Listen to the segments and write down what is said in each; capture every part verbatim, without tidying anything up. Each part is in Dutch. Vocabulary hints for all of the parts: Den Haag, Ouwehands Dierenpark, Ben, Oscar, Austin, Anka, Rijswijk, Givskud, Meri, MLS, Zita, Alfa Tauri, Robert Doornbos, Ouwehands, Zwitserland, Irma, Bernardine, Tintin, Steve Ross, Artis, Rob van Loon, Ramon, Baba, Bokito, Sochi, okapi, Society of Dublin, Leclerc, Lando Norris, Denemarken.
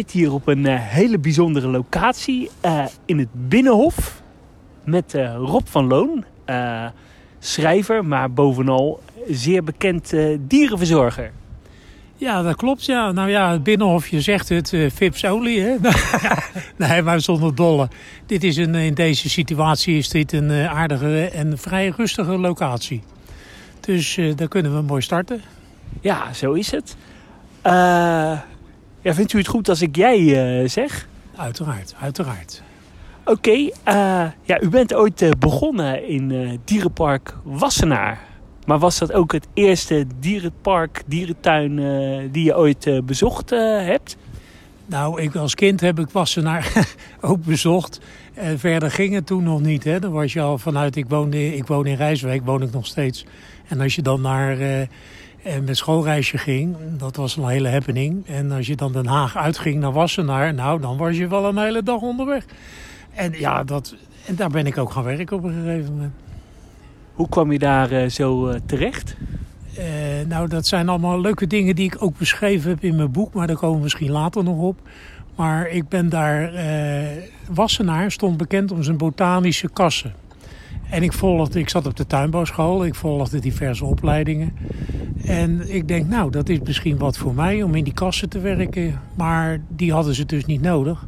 zit hier op een uh, hele bijzondere locatie uh, in het Binnenhof met uh, Rob van Loon, uh, schrijver, maar bovenal zeer bekend uh, dierenverzorger. Ja, dat klopt. Ja. Nou ja, het Binnenhof, je zegt het, uh, vips only, hè? Nee, maar zonder dolle. Dit is een, in deze situatie is dit een uh, aardige en vrij rustige locatie. Dus uh, daar kunnen we mooi starten. Ja, zo is het. Uh, ja, vindt u het goed als ik jij uh, zeg? Uiteraard, uiteraard. Oké, okay, uh, ja, u bent ooit uh, begonnen in uh, Dierenpark Wassenaar. Maar was dat ook het eerste dierenpark, dierentuin uh, die je ooit uh, bezocht uh, hebt? Nou, ik als kind heb ik Wassenaar ook bezocht. Uh, verder ging het toen nog niet. Hè? Dan was je al vanuit, ik woon ik woon in Rijswijk, woon ik nog steeds. En als je dan naar... Uh, En met schoolreisje ging, dat was een hele happening. En als je dan Den Haag uitging naar Wassenaar, nou, dan was je wel een hele dag onderweg. En ja, dat, en daar ben ik ook gaan werken op een gegeven moment. Hoe kwam je daar uh, zo uh, terecht? Uh, nou, dat zijn allemaal leuke dingen die ik ook beschreven heb in mijn boek, maar daar komen we misschien later nog op. Maar ik ben daar... Uh, Wassenaar stond bekend om zijn botanische kassen. En ik volgde, ik zat op de tuinbouwschool, ik volgde diverse opleidingen. En ik denk, nou, dat is misschien wat voor mij om in die kassen te werken. Maar die hadden ze dus niet nodig.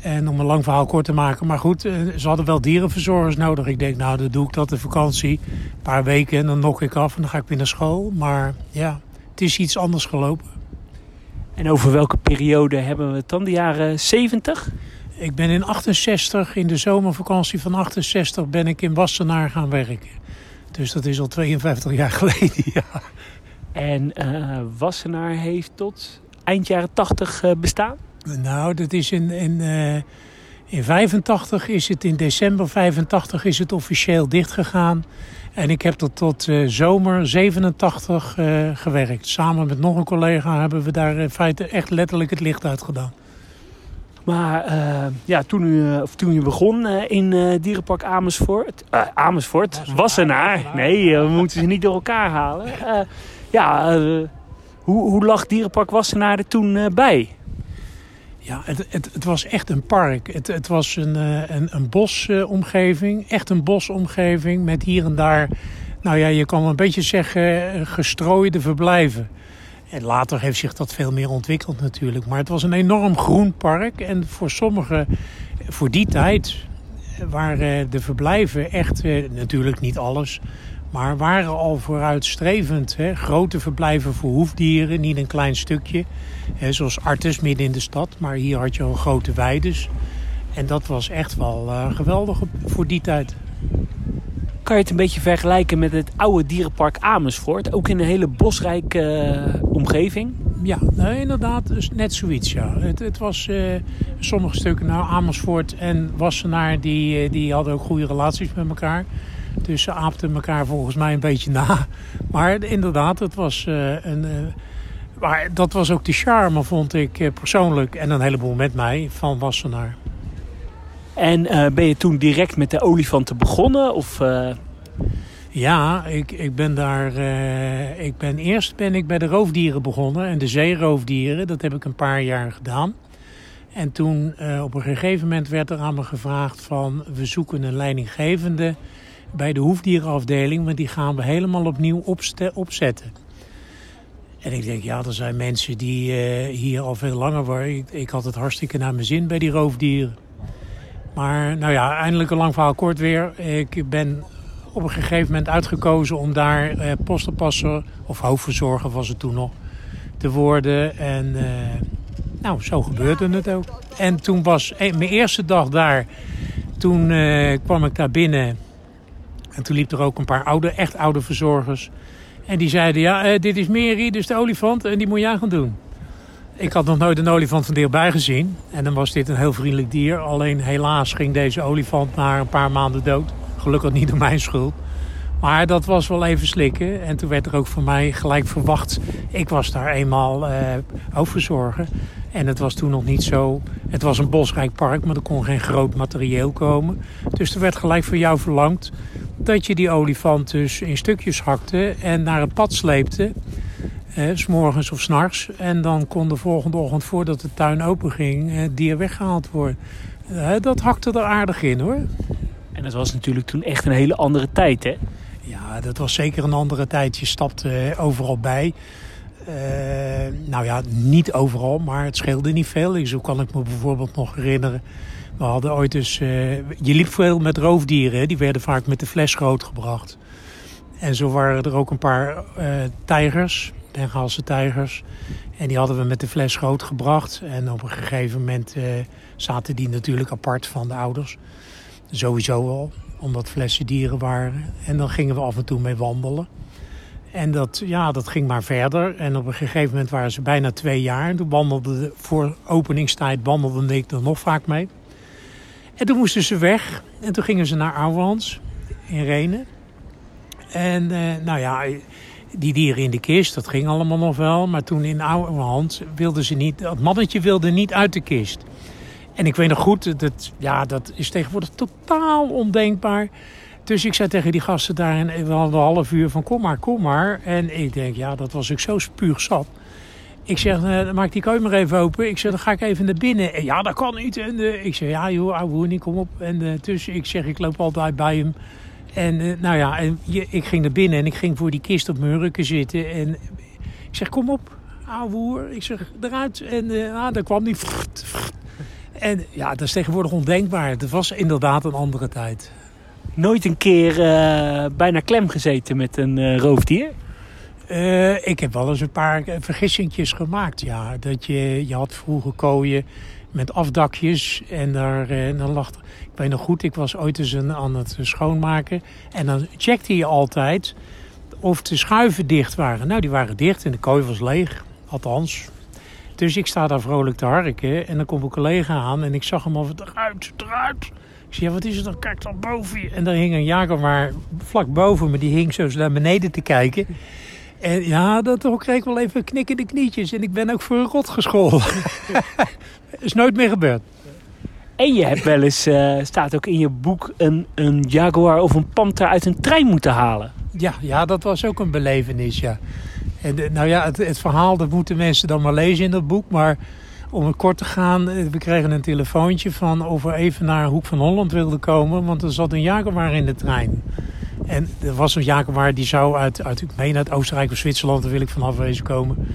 En om een lang verhaal kort te maken. Maar goed, ze hadden wel dierenverzorgers nodig. Ik denk, nou, dan doe ik dat de vakantie. Een paar weken en dan nok ik af en dan ga ik weer naar school. Maar ja, het is iets anders gelopen. En over welke periode hebben we het dan? De jaren zeventig? Ik ben in achtenzestig, in de zomervakantie van achtenzestig, ben ik in Wassenaar gaan werken. Dus dat is al tweeënvijftig jaar geleden, ja. En uh, Wassenaar heeft tot eind jaren tachtig uh, bestaan? Nou, dat is in, in, uh, in vijfentachtig is het, in december vijfentachtig is het officieel dichtgegaan. En ik heb dat tot uh, zomer zevenentachtig uh, gewerkt. Samen met nog een collega hebben we daar in feite echt letterlijk het licht uit gedaan. Maar uh, ja, toen, u, of toen je begon uh, in uh, Dierenpark Amersfoort... Uh, Amersfoort? Wassenaar. Wassenaar. Nee, uh, we moeten ze niet door elkaar halen. Uh, ja, uh, hoe, hoe lag Dierenpark Wassenaar er toen uh, bij? Ja, het, het, het was echt een park. Het, het was een, een, een bosomgeving. Echt een bosomgeving met hier en daar... Nou ja, je kan wel een beetje zeggen gestrooide verblijven. En later heeft zich dat veel meer ontwikkeld natuurlijk. Maar het was een enorm groen park. En voor sommigen, voor die tijd, waren de verblijven echt, natuurlijk niet alles, maar waren al vooruitstrevend. Hè? Grote verblijven voor hoefdieren, niet een klein stukje. Hè? Zoals Artis midden in de stad, maar hier had je al grote weides. En dat was echt wel uh, geweldig op, voor die tijd. Kan je het een beetje vergelijken met het oude Dierenpark Amersfoort? Ook in een hele bosrijke uh, omgeving? Ja, nou, inderdaad. Net zoiets, ja. Het, het was uh, sommige stukken, nou, Amersfoort en Wassenaar, die, die hadden ook goede relaties met elkaar. Dus ze aapten elkaar volgens mij een beetje na. Maar inderdaad, het was uh, een... Uh, maar dat was ook de charme, vond ik uh, persoonlijk, en een heleboel met mij, van Wassenaar. En uh, ben je toen direct met de olifanten begonnen? Of, uh... Ja, ik, ik ben daar... Uh, ik ben, eerst ben ik bij de roofdieren begonnen. En de zeeroofdieren, dat heb ik een paar jaar gedaan. En toen uh, op een gegeven moment werd er aan me gevraagd van... we zoeken een leidinggevende bij de hoefdierenafdeling... want die gaan we helemaal opnieuw opste- opzetten. En ik denk, ja, er zijn mensen die uh, hier al veel langer waren. Ik, ik had het hartstikke naar mijn zin bij die roofdieren. Maar nou ja, eindelijk een lang verhaal kort weer. Ik ben op een gegeven moment uitgekozen om daar eh, postelpasser of hoofdverzorger was het toen nog te worden. En eh, nou, zo gebeurde het ook. En toen was eh, mijn eerste dag daar, toen eh, kwam ik daar binnen. En toen liep er ook een paar oude, echt oude verzorgers. En die zeiden, ja, eh, dit is Meri, dus de olifant, en die moet jij gaan doen. Ik had nog nooit een olifant van dichtbij gezien. En dan was dit een heel vriendelijk dier. Alleen helaas ging deze olifant na een paar maanden dood. Gelukkig niet door mijn schuld. Maar dat was wel even slikken. En toen werd er ook van mij gelijk verwacht. Ik was daar eenmaal eh, hoofdverzorger. En het was toen nog niet zo... Het was een bosrijk park, maar er kon geen groot materieel komen. Dus er werd gelijk van jou verlangd... dat je die olifant dus in stukjes hakte en naar het pad sleepte... Eh, 's morgens of 's nachts. En dan kon de volgende ochtend, voordat de tuin open ging, eh, het dier weggehaald worden. Eh, dat hakte er aardig in, hoor. En dat was natuurlijk toen echt een hele andere tijd, hè? Ja, dat was zeker een andere tijd. Je stapte eh, overal bij. Uh, nou ja, niet overal, maar het scheelde niet veel. Zo kan ik me bijvoorbeeld nog herinneren. We hadden ooit dus... Uh, je liep veel met roofdieren, hè? Die werden vaak met de fles grootgebracht. En zo waren er ook een paar uh, tijgers, Bengaalse tijgers. En die hadden we met de fles grootgebracht. En op een gegeven moment uh, zaten die natuurlijk apart van de ouders. Sowieso al, omdat flessen dieren waren. En dan gingen we af en toe mee wandelen. En dat, ja, dat ging maar verder. En op een gegeven moment waren ze bijna twee jaar. En toen wandelde, voor openingstijd wandelde ik er nog vaak mee. En toen moesten ze weg. En toen gingen ze naar Ouwehands in Renen. En eh, nou ja, die dieren in de kist, dat ging allemaal nog wel. Maar toen in Ouwehands wilden ze niet... Dat mannetje wilde niet uit de kist. En ik weet nog goed, dat, ja, dat is tegenwoordig totaal ondenkbaar... Dus ik zei tegen die gasten daar, en we hadden een half uur van kom maar, kom maar. En ik denk, ja, dat was ik zo spuugzat. Ik zeg, uh, maak die kooi maar even open. Ik zeg, dan ga ik even naar binnen. En ja, dat kan niet. En, uh, ik zeg, ja joh, ouwe hoenie, kom op. En uh, dus ik zeg, ik loop altijd bij hem. En uh, nou ja, en, je, ik ging naar binnen en ik ging voor die kist op mijn hurken zitten. En ik zeg, kom op, ouwe hoer. Ik zeg, eruit. En uh, ah, daar kwam die. En ja, dat is tegenwoordig ondenkbaar. Het was inderdaad een andere tijd. Nooit een keer uh, bijna klem gezeten met een uh, roofdier? Uh, ik heb wel eens een paar vergissingjes gemaakt, ja. Dat je, je had vroeger kooien met afdakjes en daar uh, dan lag... Ik weet nog goed, ik was ooit eens aan het schoonmaken. En dan checkte je altijd of de schuiven dicht waren. Nou, die waren dicht en de kooi was leeg, althans. Dus ik sta daar vrolijk te harken en dan komt een collega aan en ik zag hem al van eruit, eruit... Ik zei, ja, wat is het dan? Kijk dan boven je. En daar hing een jager maar vlak boven me. Die hing zo naar beneden te kijken. En ja, dat kreeg ik wel even knikkende knietjes. En ik ben ook voor een rot gescholden. Is nooit meer gebeurd. En je hebt wel eens, uh, staat ook in je boek, een, een jaguar of een panter uit een trein moeten halen. Ja, ja, dat was ook een belevenis, ja. En, nou ja, het, het verhaal, dat moeten mensen dan maar lezen in dat boek, maar... Om het kort te gaan, we kregen een telefoontje van of we even naar Hoek van Holland wilden komen. Want er zat een jaguar in de trein. En er was een jaguar die zou uit, uit, ik meen uit Oostenrijk of Zwitserland, daar wil ik van afwezen komen.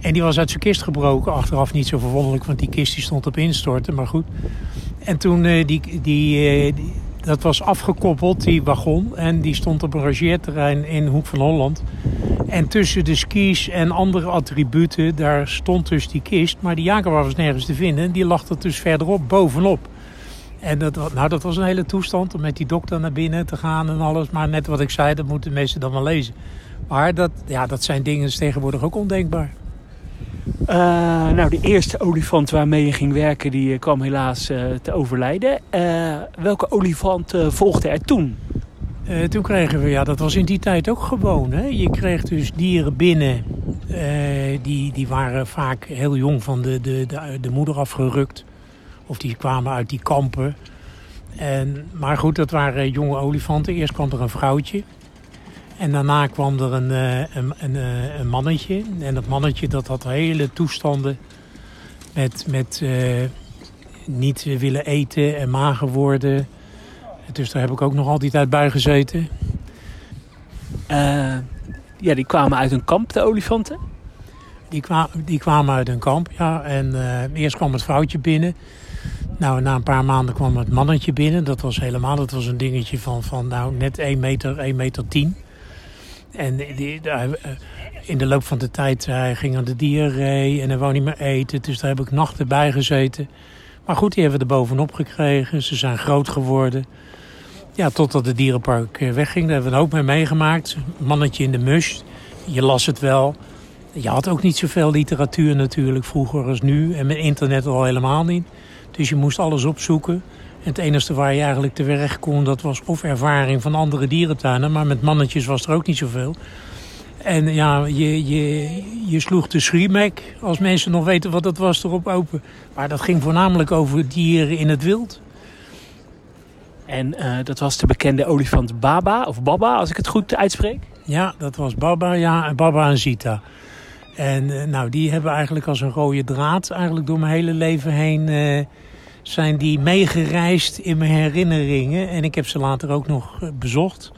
En die was uit zijn kist gebroken. Achteraf niet zo verwonderlijk, want die kist die stond op instorten. Maar goed. En toen, uh, die, die, uh, die, dat was afgekoppeld, die wagon. En die stond op een rangeerterrein in Hoek van Holland. En tussen de skis en andere attributen, daar stond dus die kist. Maar die jaguar was nergens te vinden. En die lag er dus verderop, bovenop. En dat, nou, dat was een hele toestand om met die dokter naar binnen te gaan en alles. Maar net wat ik zei, dat moeten mensen dan wel lezen. Maar dat, ja, dat zijn dingen tegenwoordig ook ondenkbaar. Uh, nou, de eerste olifant waarmee je ging werken, die kwam helaas uh, te overlijden. Uh, welke olifant uh, volgde er toen? Uh, toen kregen we, ja, dat was in die tijd ook gewoon. Hè? Je kreeg dus dieren binnen, uh, die, die waren vaak heel jong van de, de, de, de moeder afgerukt. Of die kwamen uit die kampen. En, maar goed, dat waren jonge olifanten. Eerst kwam er een vrouwtje. En daarna kwam er een, een, een, een mannetje. En dat mannetje dat had hele toestanden met, met uh, niet willen eten en mager worden. Dus daar heb ik ook nog al die tijd bij gezeten. Uh, ja, die kwamen uit een kamp, de olifanten? Die, kwa- die kwamen uit een kamp, ja. En uh, eerst kwam het vrouwtje binnen. Nou, na een paar maanden kwam het mannetje binnen. Dat was helemaal, dat was een dingetje van, van nou, net één meter, één meter tien. En die, uh, in de loop van de tijd, hij uh, ging aan de diarree en hij wou niet meer eten. Dus daar heb ik nachten bij gezeten. Maar goed, die hebben we er bovenop gekregen. Ze zijn groot geworden. Ja, totdat het dierenpark wegging. Daar hebben we een hoop mee meegemaakt. Mannetje in de mush. Je las het wel. Je had ook niet zoveel literatuur natuurlijk vroeger als nu. En met internet al helemaal niet. Dus je moest alles opzoeken. En het enige waar je eigenlijk terecht kon, dat was of ervaring van andere dierentuinen. Maar met mannetjes was er ook niet zoveel. En ja, je, je, je sloeg de schriemek, als mensen nog weten wat dat was, erop open. Maar dat ging voornamelijk over dieren in het wild. En uh, dat was de bekende olifant Baba, of Baba, als ik het goed uitspreek? Ja, dat was Baba, ja, en Baba en Zita. En nou, die hebben eigenlijk als een rode draad, eigenlijk door mijn hele leven heen, uh, zijn die meegereisd in mijn herinneringen. En ik heb ze later ook nog bezocht.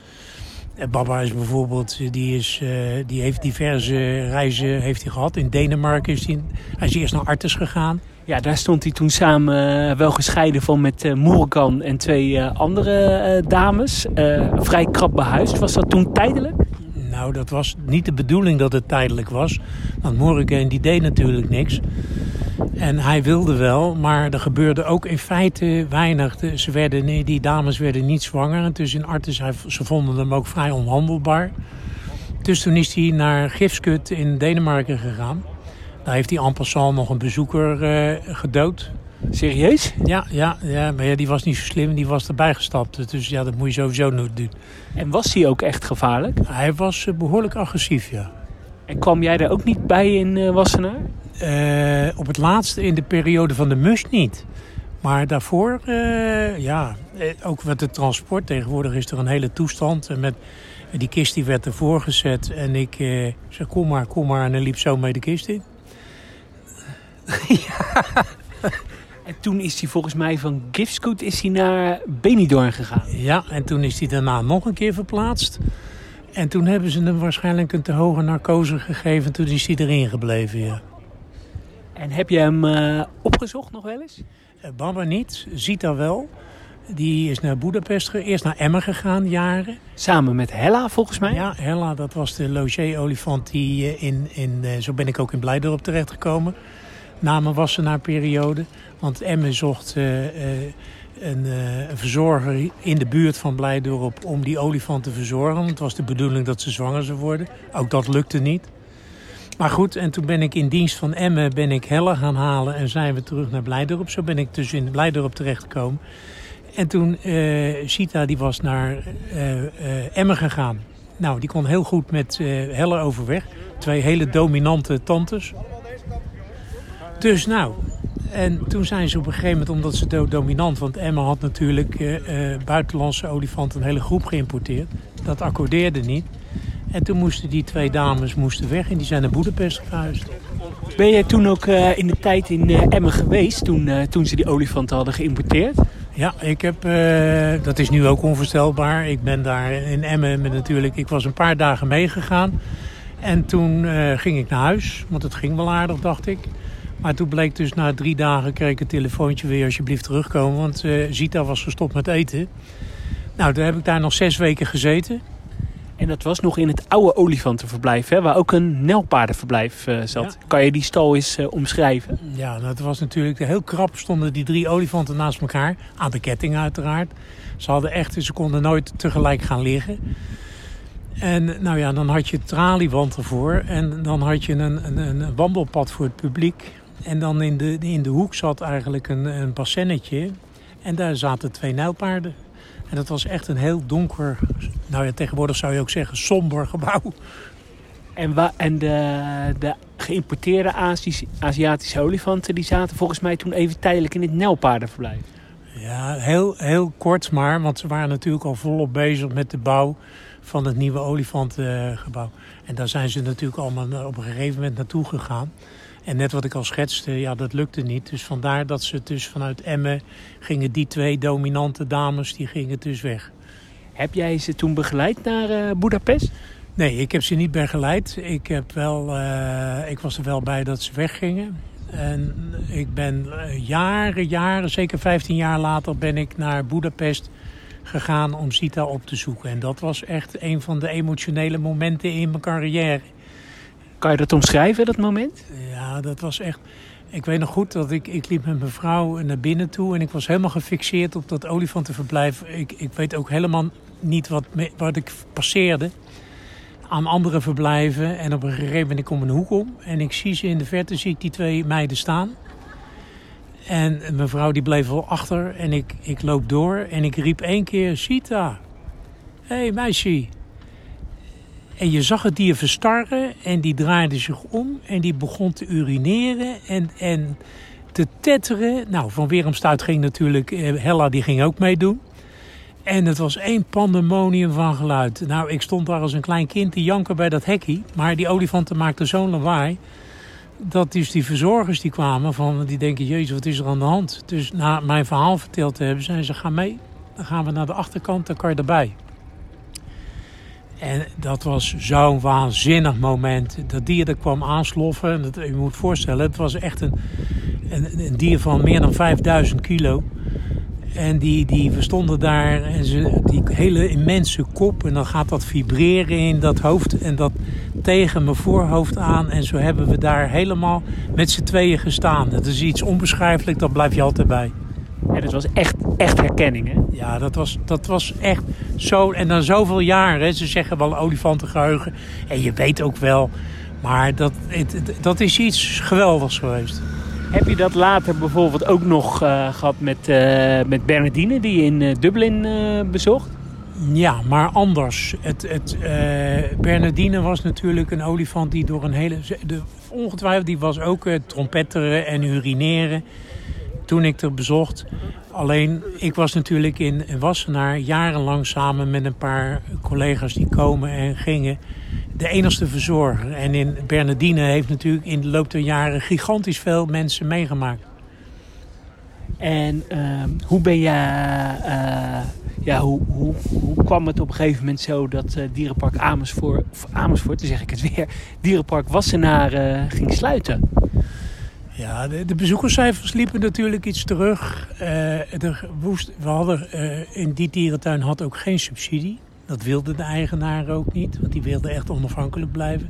Baba is bijvoorbeeld, die, is, uh, die heeft diverse reizen heeft hij gehad. In Denemarken is hij, hij is eerst naar Artis gegaan. Ja, daar stond hij toen samen uh, wel gescheiden van met uh, Morgan en twee uh, andere uh, dames. Uh, vrij krap behuisd. Was dat toen tijdelijk? Nou, dat was niet de bedoeling dat het tijdelijk was. Want Morgan die deed natuurlijk niks. En hij wilde wel, maar er gebeurde ook in feite weinig. Ze werden, nee, die dames werden niet zwanger. En dus in Artis, ze vonden hem ook vrij onhandelbaar. Dus toen is hij naar Givskud in Denemarken gegaan. Daar heeft hij en passant nog een bezoeker uh, gedood. Serieus? Ja, ja, ja, maar ja, die was niet zo slim, die was erbij gestapt. Dus ja, dat moet je sowieso nooit doen. En was hij ook echt gevaarlijk? Hij was uh, behoorlijk agressief, ja. En kwam jij daar ook niet bij in uh, Wassenaar? Uh, op het laatste, in de periode van de must niet. Maar daarvoor, uh, ja, ook met het transport. Tegenwoordig is er een hele toestand. En met die kist die werd ervoor gezet. En ik uh, zei, kom maar, kom maar. En hij liep zo mee de kist in. Ja. En toen is hij volgens mij van Givskud is hij naar Benidorm gegaan. Ja, en toen is hij daarna nog een keer verplaatst. En toen hebben ze hem waarschijnlijk een te hoge narcose gegeven. Toen is hij erin gebleven, ja. En heb je hem uh, opgezocht nog wel eens? Uh, Baba niet, Zita wel. Die is naar Budapest, eerst naar Emmen gegaan, jaren. Samen met Hella, volgens mij? Ja, Hella, dat was de logeerolifant die uh, in... in uh, zo ben ik ook in Blijdorp terechtgekomen. Na mijn Wassenaar-periode. Want Emmen zocht uh, uh, een uh, verzorger in de buurt van Blijdorp om die olifant te verzorgen. Want het was de bedoeling dat ze zwanger zou worden. Ook dat lukte niet. Maar goed, en toen ben ik in dienst van Emmen ben ik Hella gaan halen en zijn we terug naar Blijdorp. Zo ben ik dus in Blijdorp terechtgekomen. En toen, Zita uh, die was naar uh, uh, Emmen gegaan. Nou, die kon heel goed met uh, Hella overweg. Twee hele dominante tantes. Dus nou, en toen zijn ze op een gegeven moment, omdat ze do- dominant... want Emmen had natuurlijk uh, uh, buitenlandse olifanten een hele groep geïmporteerd. Dat accordeerde niet. En toen moesten die twee dames moesten weg en die zijn naar Budapest verhuisd. Ben jij toen ook uh, in de tijd in uh, Emmen geweest toen, uh, toen ze die olifanten hadden geïmporteerd? Ja, ik heb, uh, dat is nu ook onvoorstelbaar. Ik ben daar in Emmen met natuurlijk, ik was een paar dagen meegegaan. En toen uh, ging ik naar huis, want het ging wel aardig, dacht ik. Maar toen bleek dus na drie dagen, kreeg ik een telefoontje weer alsjeblieft terugkomen. Want uh, Zita was gestopt met eten. Nou, toen heb ik daar nog zes weken gezeten. En dat was nog in het oude olifantenverblijf, hè, waar ook een nelpaardenverblijf uh, zat. Ja. Kan je die stal eens uh, omschrijven? Ja, dat was natuurlijk heel krap. Stonden die drie olifanten naast elkaar. Aan de ketting uiteraard. Ze hadden echt, ze konden nooit tegelijk gaan liggen. En nou ja, dan had je traliewand ervoor. En dan had je een, een, een wandelpad voor het publiek. En dan in de, in de hoek zat eigenlijk een, een bassennetje. En daar zaten twee nijlpaarden. En dat was echt een heel donker, nou ja, tegenwoordig zou je ook zeggen, somber gebouw. En, wa- en de, de geïmporteerde Azi- Aziatische olifanten, die zaten volgens mij toen even tijdelijk in het nijlpaardenverblijf. Ja, heel, heel kort maar, want ze waren natuurlijk al volop bezig met de bouw van het nieuwe olifantengebouw. En daar zijn ze natuurlijk allemaal op een gegeven moment naartoe gegaan. En net wat ik al schetste, ja, dat lukte niet. Dus vandaar dat ze dus vanuit Emmen gingen die twee dominante dames, die gingen dus weg. Heb jij ze toen begeleid naar uh, Budapest? Nee, ik heb ze niet begeleid. Ik, heb wel, uh, ik was er wel bij dat ze weggingen. En ik ben jaren, jaren, zeker vijftien jaar later, ben ik naar Budapest gegaan om Zita op te zoeken. En dat was echt een van de emotionele momenten in mijn carrière. Kan je dat omschrijven, dat moment? Ja, dat was echt... Ik weet nog goed dat ik, ik liep met mijn vrouw naar binnen toe en ik was helemaal gefixeerd op dat olifantenverblijf. Ik, ik weet ook helemaal niet wat, wat ik passeerde aan andere verblijven. En op een gegeven moment ik kom een hoek om en ik zie ze in de verte, zie ik die twee meiden staan. En mijn vrouw die bleef wel achter en ik, ik loop door en ik riep één keer, Zita, hé hey, meisje. En je zag het dier verstarren en die draaide zich om en die begon te urineren en, en te tetteren. Nou, van Weeromstuit ging natuurlijk, Hella die ging ook meedoen. En het was één pandemonium van geluid. Nou, ik stond daar als een klein kind te janken bij dat hekkie. Maar die olifanten maakten zo'n lawaai. Dat dus die verzorgers die kwamen, van, die denken, jezus, wat is er aan de hand? Dus na mijn verhaal verteld te hebben, zeiden ze, ga mee. Dan gaan we naar de achterkant, dan kan je erbij. En dat was zo'n waanzinnig moment. Dat dier dat kwam aansloffen. En dat, je moet voorstellen, het was echt een, een, een dier van meer dan vijfduizend kilo. En die, die we stonden daar en ze, die hele immense kop. En dan gaat dat vibreren in dat hoofd en dat tegen mijn voorhoofd aan. En zo hebben we daar helemaal met z'n tweeën gestaan. Dat is iets onbeschrijfelijk, dat blijf je altijd bij. Ja, dat was echt, echt herkenning, hè? Ja, dat was, dat was echt zo. En dan zoveel jaren, hè, ze zeggen wel olifantengeheugen. En je weet ook wel. Maar dat, het, het, dat is iets geweldigs geweest. Heb je dat later bijvoorbeeld ook nog uh, gehad met, uh, met Bernardine, die je in uh, Dublin uh, bezocht? Ja, maar anders. Het, het, uh, Bernardine was natuurlijk een olifant die door een hele... De, ongetwijfeld, die was ook uh, trompetteren en urineren toen ik er bezocht. Alleen, ik was natuurlijk in, in Wassenaar jarenlang samen met een paar collega's die komen en gingen. De enigste verzorger. En in Bernardine heeft natuurlijk in de loop der jaren gigantisch veel mensen meegemaakt. En uh, hoe ben je... Uh, ja, hoe, hoe, hoe kwam het op een gegeven moment zo dat uh, Dierenpark Amersfoort... Of Amersfoort, dan zeg ik het weer... Dierenpark Wassenaar uh, ging sluiten? Ja, de, de bezoekerscijfers liepen natuurlijk iets terug. Uh, de, we hadden uh, in die dierentuin had ook geen subsidie. Dat wilde de eigenaar ook niet, want die wilde echt onafhankelijk blijven.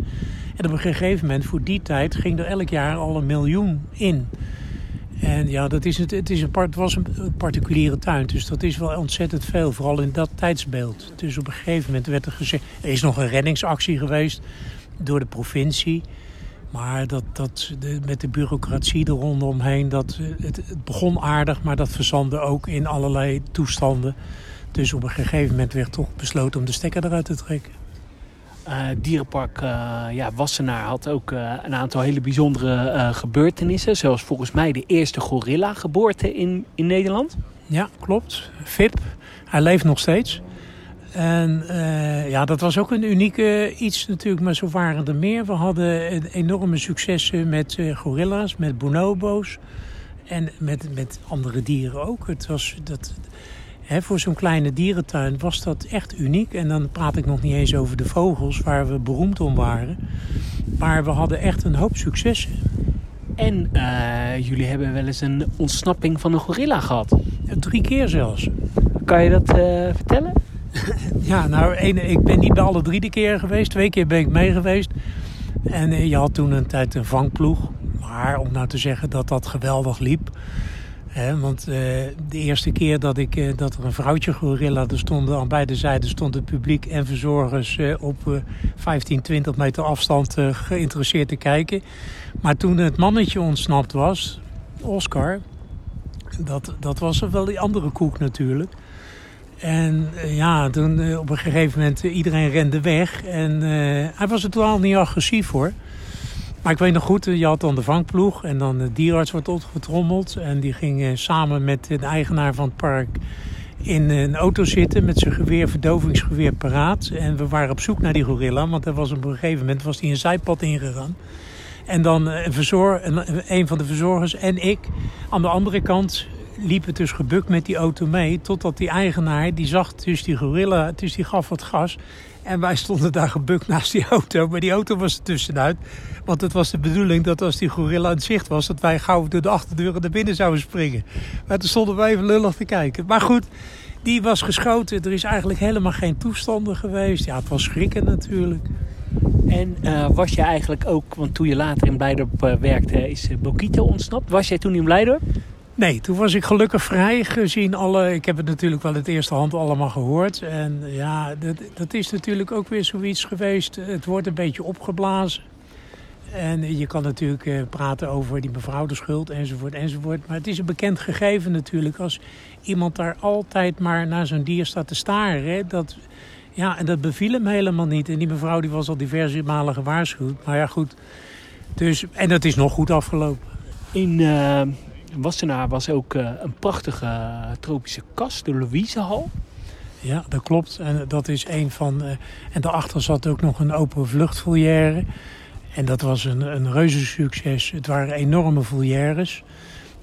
En op een gegeven moment, voor die tijd, ging er elk jaar al een miljoen in. En ja, dat is het, het, is een part, het was een particuliere tuin, dus dat is wel ontzettend veel, vooral in dat tijdsbeeld. Dus op een gegeven moment werd er gezegd, er is nog een reddingsactie geweest door de provincie. Maar dat, dat, de, met de bureaucratie er rondomheen, dat, het, het begon aardig, maar dat verzandde ook in allerlei toestanden. Dus op een gegeven moment werd toch besloten om de stekker eruit te trekken. Uh, Dierenpark uh, ja, Wassenaar had ook uh, een aantal hele bijzondere uh, gebeurtenissen. Zoals volgens mij de eerste gorilla-geboorte in, in Nederland. Ja, klopt. Vip. Hij leeft nog steeds. En uh, ja, dat was ook een unieke iets natuurlijk, maar zo waren er meer. We hadden enorme successen met uh, gorilla's, met bonobo's en met, met andere dieren ook. Het was... dat. He, voor zo'n kleine dierentuin was dat echt uniek. En dan praat ik nog niet eens over de vogels waar we beroemd om waren. Maar we hadden echt een hoop successen. En uh, jullie hebben wel eens een ontsnapping van een gorilla gehad. Drie keer zelfs. Kan je dat uh, vertellen? Ja, nou, één, ik ben niet bij alle drie de keren geweest. Twee keer ben ik mee geweest. En je had toen een tijd een vangploeg. Maar om nou te zeggen dat dat geweldig liep... He, want uh, de eerste keer dat, ik, uh, dat er een vrouwtje gorilla, er stonden aan beide zijden stond het publiek en verzorgers uh, op uh, vijftien, twintig meter afstand uh, geïnteresseerd te kijken. Maar toen het mannetje ontsnapt was, Oscar, dat, dat was wel die andere koek natuurlijk. En uh, ja, toen uh, op een gegeven moment uh, iedereen rende weg en uh, hij was er totaal niet agressief hoor. Maar ik weet nog goed, je had dan de vangploeg en dan de dierarts wordt opgetrommeld. En die ging samen met de eigenaar van het park in een auto zitten met zijn geweer, verdovingsgeweer paraat. En we waren op zoek naar die gorilla, want er was op een gegeven moment was die een zijpad ingegaan. En dan een, verzor, een van de verzorgers en ik aan de andere kant liepen dus gebukt met die auto mee. Totdat die eigenaar, die zag dus die gorilla, dus die gaf wat gas... En wij stonden daar gebukt naast die auto. Maar die auto was er tussenuit. Want het was de bedoeling dat als die gorilla in zicht was... dat wij gauw door de achterdeuren naar binnen zouden springen. Maar toen stonden wij even lullig te kijken. Maar goed, die was geschoten. Er is eigenlijk helemaal geen toestanden geweest. Ja, het was schrikken natuurlijk. En uh, was je eigenlijk ook... Want toen je later in Blijdorp uh, werkte, is uh, Bokito ontsnapt. Was jij toen in Blijdorp? Nee, toen was ik gelukkig vrij gezien alle... Ik heb het natuurlijk wel uit eerste hand allemaal gehoord. En ja, dat, dat is natuurlijk ook weer zoiets geweest. Het wordt een beetje opgeblazen. En je kan natuurlijk praten over die mevrouw de schuld enzovoort enzovoort. Maar het is een bekend gegeven natuurlijk. Als iemand daar altijd maar naar zo'n dier staat te staren... Hè, dat, ja, en dat beviel hem helemaal niet. En die mevrouw die was al diverse malen gewaarschuwd. Maar ja, goed. Dus, en dat is nog goed afgelopen. In... Uh... Wassenaar was ook uh, een prachtige uh, tropische kast, de Louisehal. Ja, dat klopt. En dat is een van. Uh, en daarachter zat ook nog een open vluchtfoyer. En dat was een, een reuze succes. Het waren enorme foyers.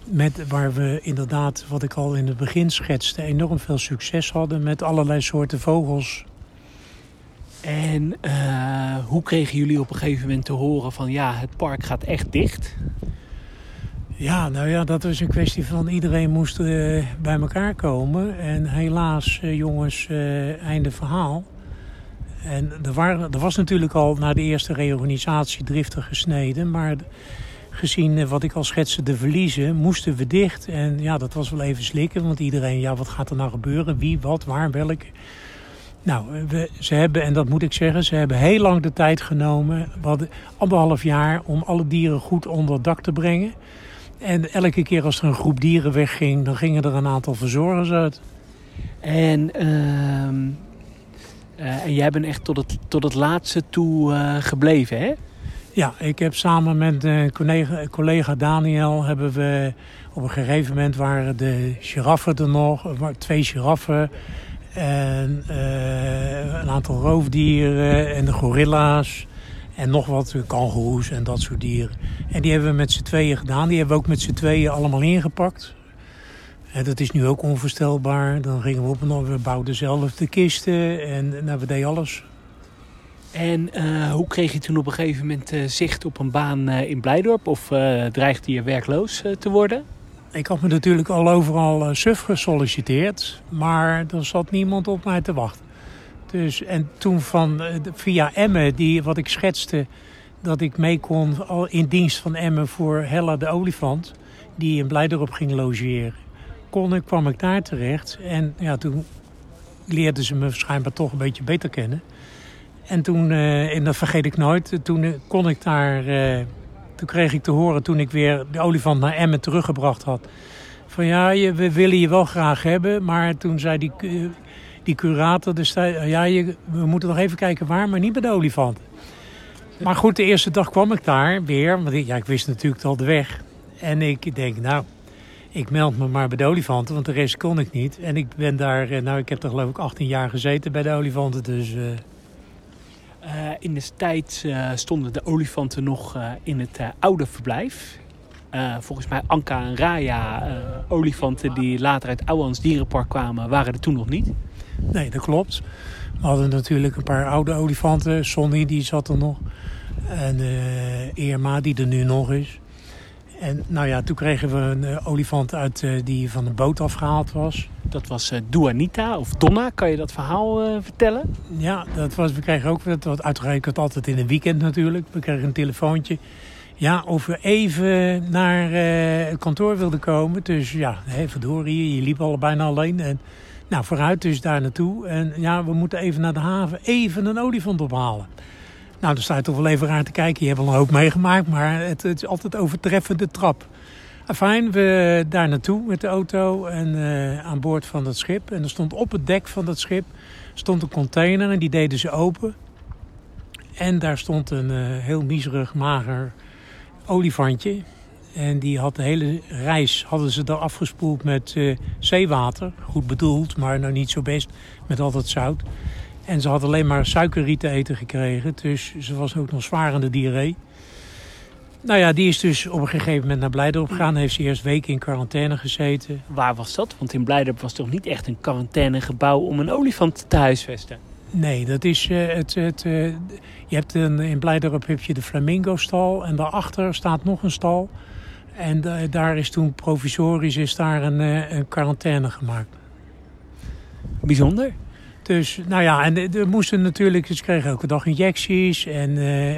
Met, waar we inderdaad, wat ik al in het begin schetste, enorm veel succes hadden met allerlei soorten vogels. En uh, hoe kregen jullie op een gegeven moment te horen van ja, het park gaat echt dicht? Ja, nou ja, dat was een kwestie van iedereen moest uh, bij elkaar komen. En helaas, uh, jongens, uh, einde verhaal. En er, waren, er was natuurlijk al na de eerste reorganisatie driftig gesneden, maar gezien wat ik al schetste, de verliezen, moesten we dicht. En ja, dat was wel even slikken, want iedereen, ja, wat gaat er nou gebeuren? Wie, wat, waar, welk? Nou, we, ze hebben, en dat moet ik zeggen, ze hebben heel lang de tijd genomen, wat, anderhalf jaar, om alle dieren goed onder dak te brengen. En elke keer als er een groep dieren wegging, dan gingen er een aantal verzorgers uit. En... Uh... Uh, en jij bent echt tot het, tot het laatste toe uh, gebleven, hè? Ja, ik heb samen met uh, collega, collega Daniel hebben we... Op een gegeven moment waren de giraffen er nog. Twee giraffen. En uh, een aantal roofdieren. En de gorilla's. En nog wat kangoeroes en dat soort dieren. En die hebben we met z'n tweeën gedaan. Die hebben we ook met z'n tweeën allemaal ingepakt. En dat is nu ook onvoorstelbaar. Dan gingen we op en we bouwden zelf de kisten en nou, we deden alles. En uh, hoe kreeg je toen op een gegeven moment uh, zicht op een baan uh, in Blijdorp? Of uh, dreigde je werkloos uh, te worden? Ik had me natuurlijk al overal uh, suf gesolliciteerd. Maar er zat niemand op mij te wachten. Dus, en toen van, uh, via Emmen, die, wat ik schetste, dat ik mee kon al in dienst van Emmen voor Hella de olifant. Die in Blijdorp ging logeren. Kon ik, kwam ik daar terecht en ja, toen leerden ze me waarschijnlijk toch een beetje beter kennen. En toen, uh, en dat vergeet ik nooit, toen uh, kon ik daar, uh, toen kreeg ik te horen toen ik weer de olifant naar Emmen teruggebracht had. Van ja, je, we willen je wel graag hebben, maar toen zei die, uh, die curator, dus, uh, ja, je, we moeten nog even kijken waar, maar niet bij de olifant. Maar goed, de eerste dag kwam ik daar weer, want ik, ja, ik wist natuurlijk al de weg. En ik denk, nou... Ik meld me maar bij de olifanten, want de rest kon ik niet. En ik ben daar, nou ik heb er geloof ik achttien jaar gezeten bij de olifanten, dus... Uh... Uh, in de tijd uh, stonden de olifanten nog uh, in het uh, oude verblijf. Uh, volgens mij Anka en Raya, uh, olifanten die later uit Ouwehands Dierenpark kwamen, waren er toen nog niet. Nee, dat klopt. We hadden natuurlijk een paar oude olifanten. Sonny, die zat er nog. En uh, Irma, die er nu nog is. En nou ja, toen kregen we een uh, olifant uit uh, die van de boot afgehaald was. Dat was uh, Duanita of Donna. Kan je dat verhaal uh, vertellen? Ja, dat was, we kregen ook, dat uitgerekend altijd in een weekend natuurlijk. We kregen een telefoontje. Ja, of we even naar uh, het kantoor wilden komen. Dus ja, hey, verdorie, je liep al bijna alleen. En, nou, vooruit dus daar naartoe. En ja, we moeten even naar de haven even een olifant ophalen. Nou, dan sta je toch wel even raar te kijken. Je hebt al een hoop meegemaakt, maar het, het is altijd overtreffende trap. Fijn, we daar naartoe met de auto en uh, aan boord van dat schip. En er stond op het dek van dat schip stond een container en die deden ze open. En daar stond een uh, heel miserig, mager olifantje. En die had de hele reis, hadden ze daar afgespoeld met uh, zeewater. Goed bedoeld, maar nou niet zo best, met al dat zout. En ze had alleen maar suikerriet te eten gekregen. Dus ze was ook nog zwaar aan de diarree. Nou ja, die is dus op een gegeven moment naar Blijdorp gegaan. Heeft ze eerst weken in quarantaine gezeten. Waar was dat? Want in Blijdorp was toch niet echt een quarantainegebouw om een olifant te huisvesten? Nee, dat is uh, het... het uh, je hebt een, in Blijdorp heb je de flamingo-stal. En daarachter staat nog een stal. En uh, daar is toen provisorisch is daar een, uh, een quarantaine gemaakt. Bijzonder. Dus, nou ja, en er moesten natuurlijk, ze kregen elke dag injecties en uh,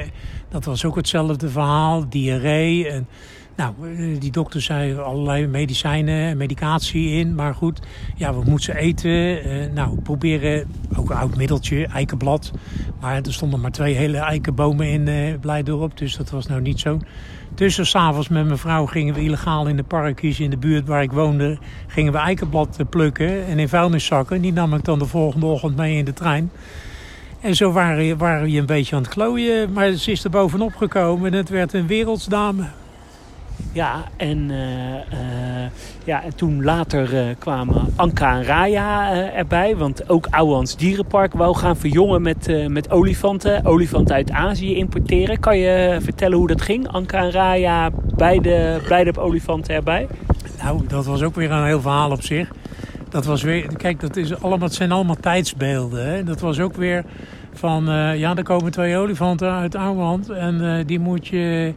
dat was ook hetzelfde verhaal, diarree. En, nou, die dokter zei allerlei medicijnen, medicatie in, maar goed, ja, wat moeten ze eten? Uh, nou, proberen, ook een oud middeltje, eikenblad, maar er stonden maar twee hele eikenbomen in uh, Blijdorp, dus dat was nou niet zo. Dus er, 's avonds met mijn vrouw gingen we illegaal in de parkjes in de buurt waar ik woonde, gingen we eikenblad plukken en in vuilniszakken. Die nam ik dan de volgende ochtend mee in de trein. En zo waren, waren we een beetje aan het klooien, maar ze is er bovenop gekomen en het werd een wereldsdame. Ja, en, uh, uh, ja, en toen later uh, kwamen Anka en Raya uh, erbij. Want ook Ouwehands Dierenpark wou gaan verjongen met, uh, met olifanten. Olifanten uit Azië importeren. Kan je vertellen hoe dat ging? Anka en Raya, beide, beide olifanten erbij. Nou, dat was ook weer een heel verhaal op zich. Dat was weer, kijk, dat, is allemaal, dat zijn allemaal tijdsbeelden. Hè? Dat was ook weer van, uh, ja, er komen twee olifanten uit Ouwehand. En uh, die moet je...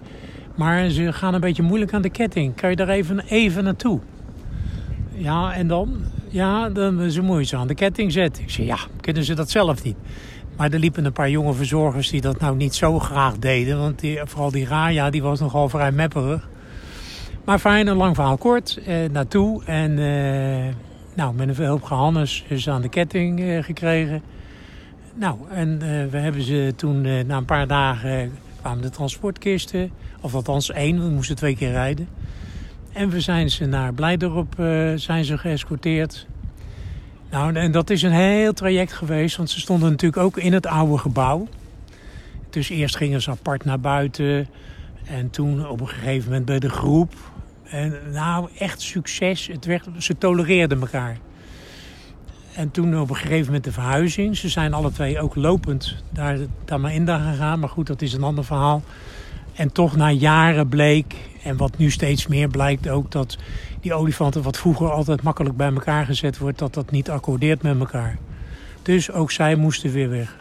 Maar ze gaan een beetje moeilijk aan de ketting. Kan je daar even, even naartoe? Ja, en dan? Ja, dan ze moet je ze aan de ketting zetten. Ik zei, ja, kunnen ze dat zelf niet? Maar er liepen een paar jonge verzorgers die dat nou niet zo graag deden. Want die, vooral die Raya, die was nogal vrij mepperig. Maar fijn, een lang verhaal kort. Eh, naartoe en... Eh, Nou, met een hulp gehannes is aan de ketting uh, gekregen. Nou, en uh, we hebben ze toen uh, na een paar dagen uh, kwamen de transportkisten. Of althans één, we moesten twee keer rijden. En we zijn ze naar Blijdorp uh, zijn ze geëscorteerd. Nou, en dat is een heel traject geweest. Want ze stonden natuurlijk ook in het oude gebouw. Dus eerst gingen ze apart naar buiten. En toen op een gegeven moment bij de groep... En nou, echt succes. Het werd, ze tolereerden elkaar. En toen op een gegeven moment de verhuizing. Ze zijn alle twee ook lopend daar, daar maar in gegaan. Maar goed, dat is een ander verhaal. En toch na jaren bleek, en wat nu steeds meer blijkt ook... dat die olifanten wat vroeger altijd makkelijk bij elkaar gezet wordt... dat dat niet accordeert met elkaar. Dus ook zij moesten weer weg.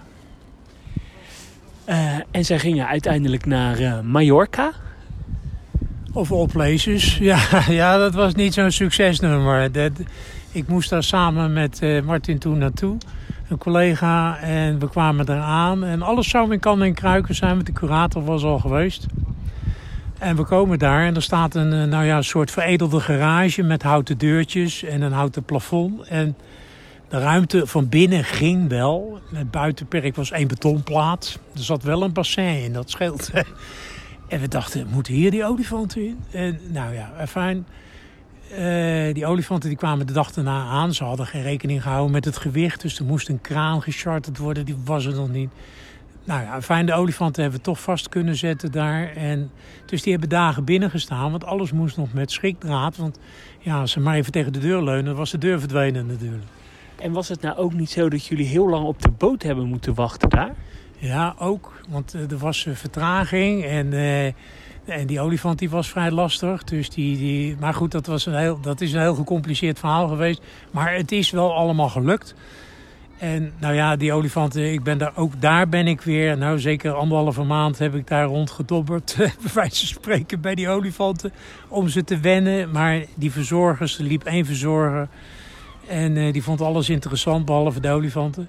Uh, en zij gingen uiteindelijk naar uh, Mallorca... Of all places. Ja, ja, dat was niet zo'n succesnummer. Dat, ik moest daar samen met uh, Martin toen naartoe. Een collega. En we kwamen eraan. En alles zou in kan en kruiken zijn. Want de curator was al geweest. En we komen daar. En er staat een nou ja, soort veredelde garage. Met houten deurtjes. En een houten plafond. En de ruimte van binnen ging wel. Het buitenperk was één betonplaat. Er zat wel een bassin in. Dat scheelt. En we dachten, moeten hier die olifanten in? En nou ja, fijn. Uh, die olifanten die kwamen de dag daarna aan. Ze hadden geen rekening gehouden met het gewicht. Dus er moest een kraan gecharterd worden. Die was er nog niet. Nou ja, fijn. De olifanten hebben we toch vast kunnen zetten daar. En, dus die hebben dagen binnen gestaan. Want alles moest nog met schrikdraad. Want ja, als ze maar even tegen de deur leunen, was de deur verdwenen natuurlijk. En was het nou ook niet zo dat jullie heel lang op de boot hebben moeten wachten daar? Ja, ook. Want er was vertraging en, uh, en die olifant die was vrij lastig. Dus die, die, maar goed, dat, was een heel, dat is een heel gecompliceerd verhaal geweest. Maar het is wel allemaal gelukt. En nou ja, die olifanten, ik ben daar, ook daar ben ik weer... Nou, zeker anderhalve maand heb ik daar rondgedobberd. Bij wijze van spreken bij die olifanten. Om ze te wennen. Maar die verzorgers, er liep één verzorger. En uh, die vond alles interessant, behalve de olifanten.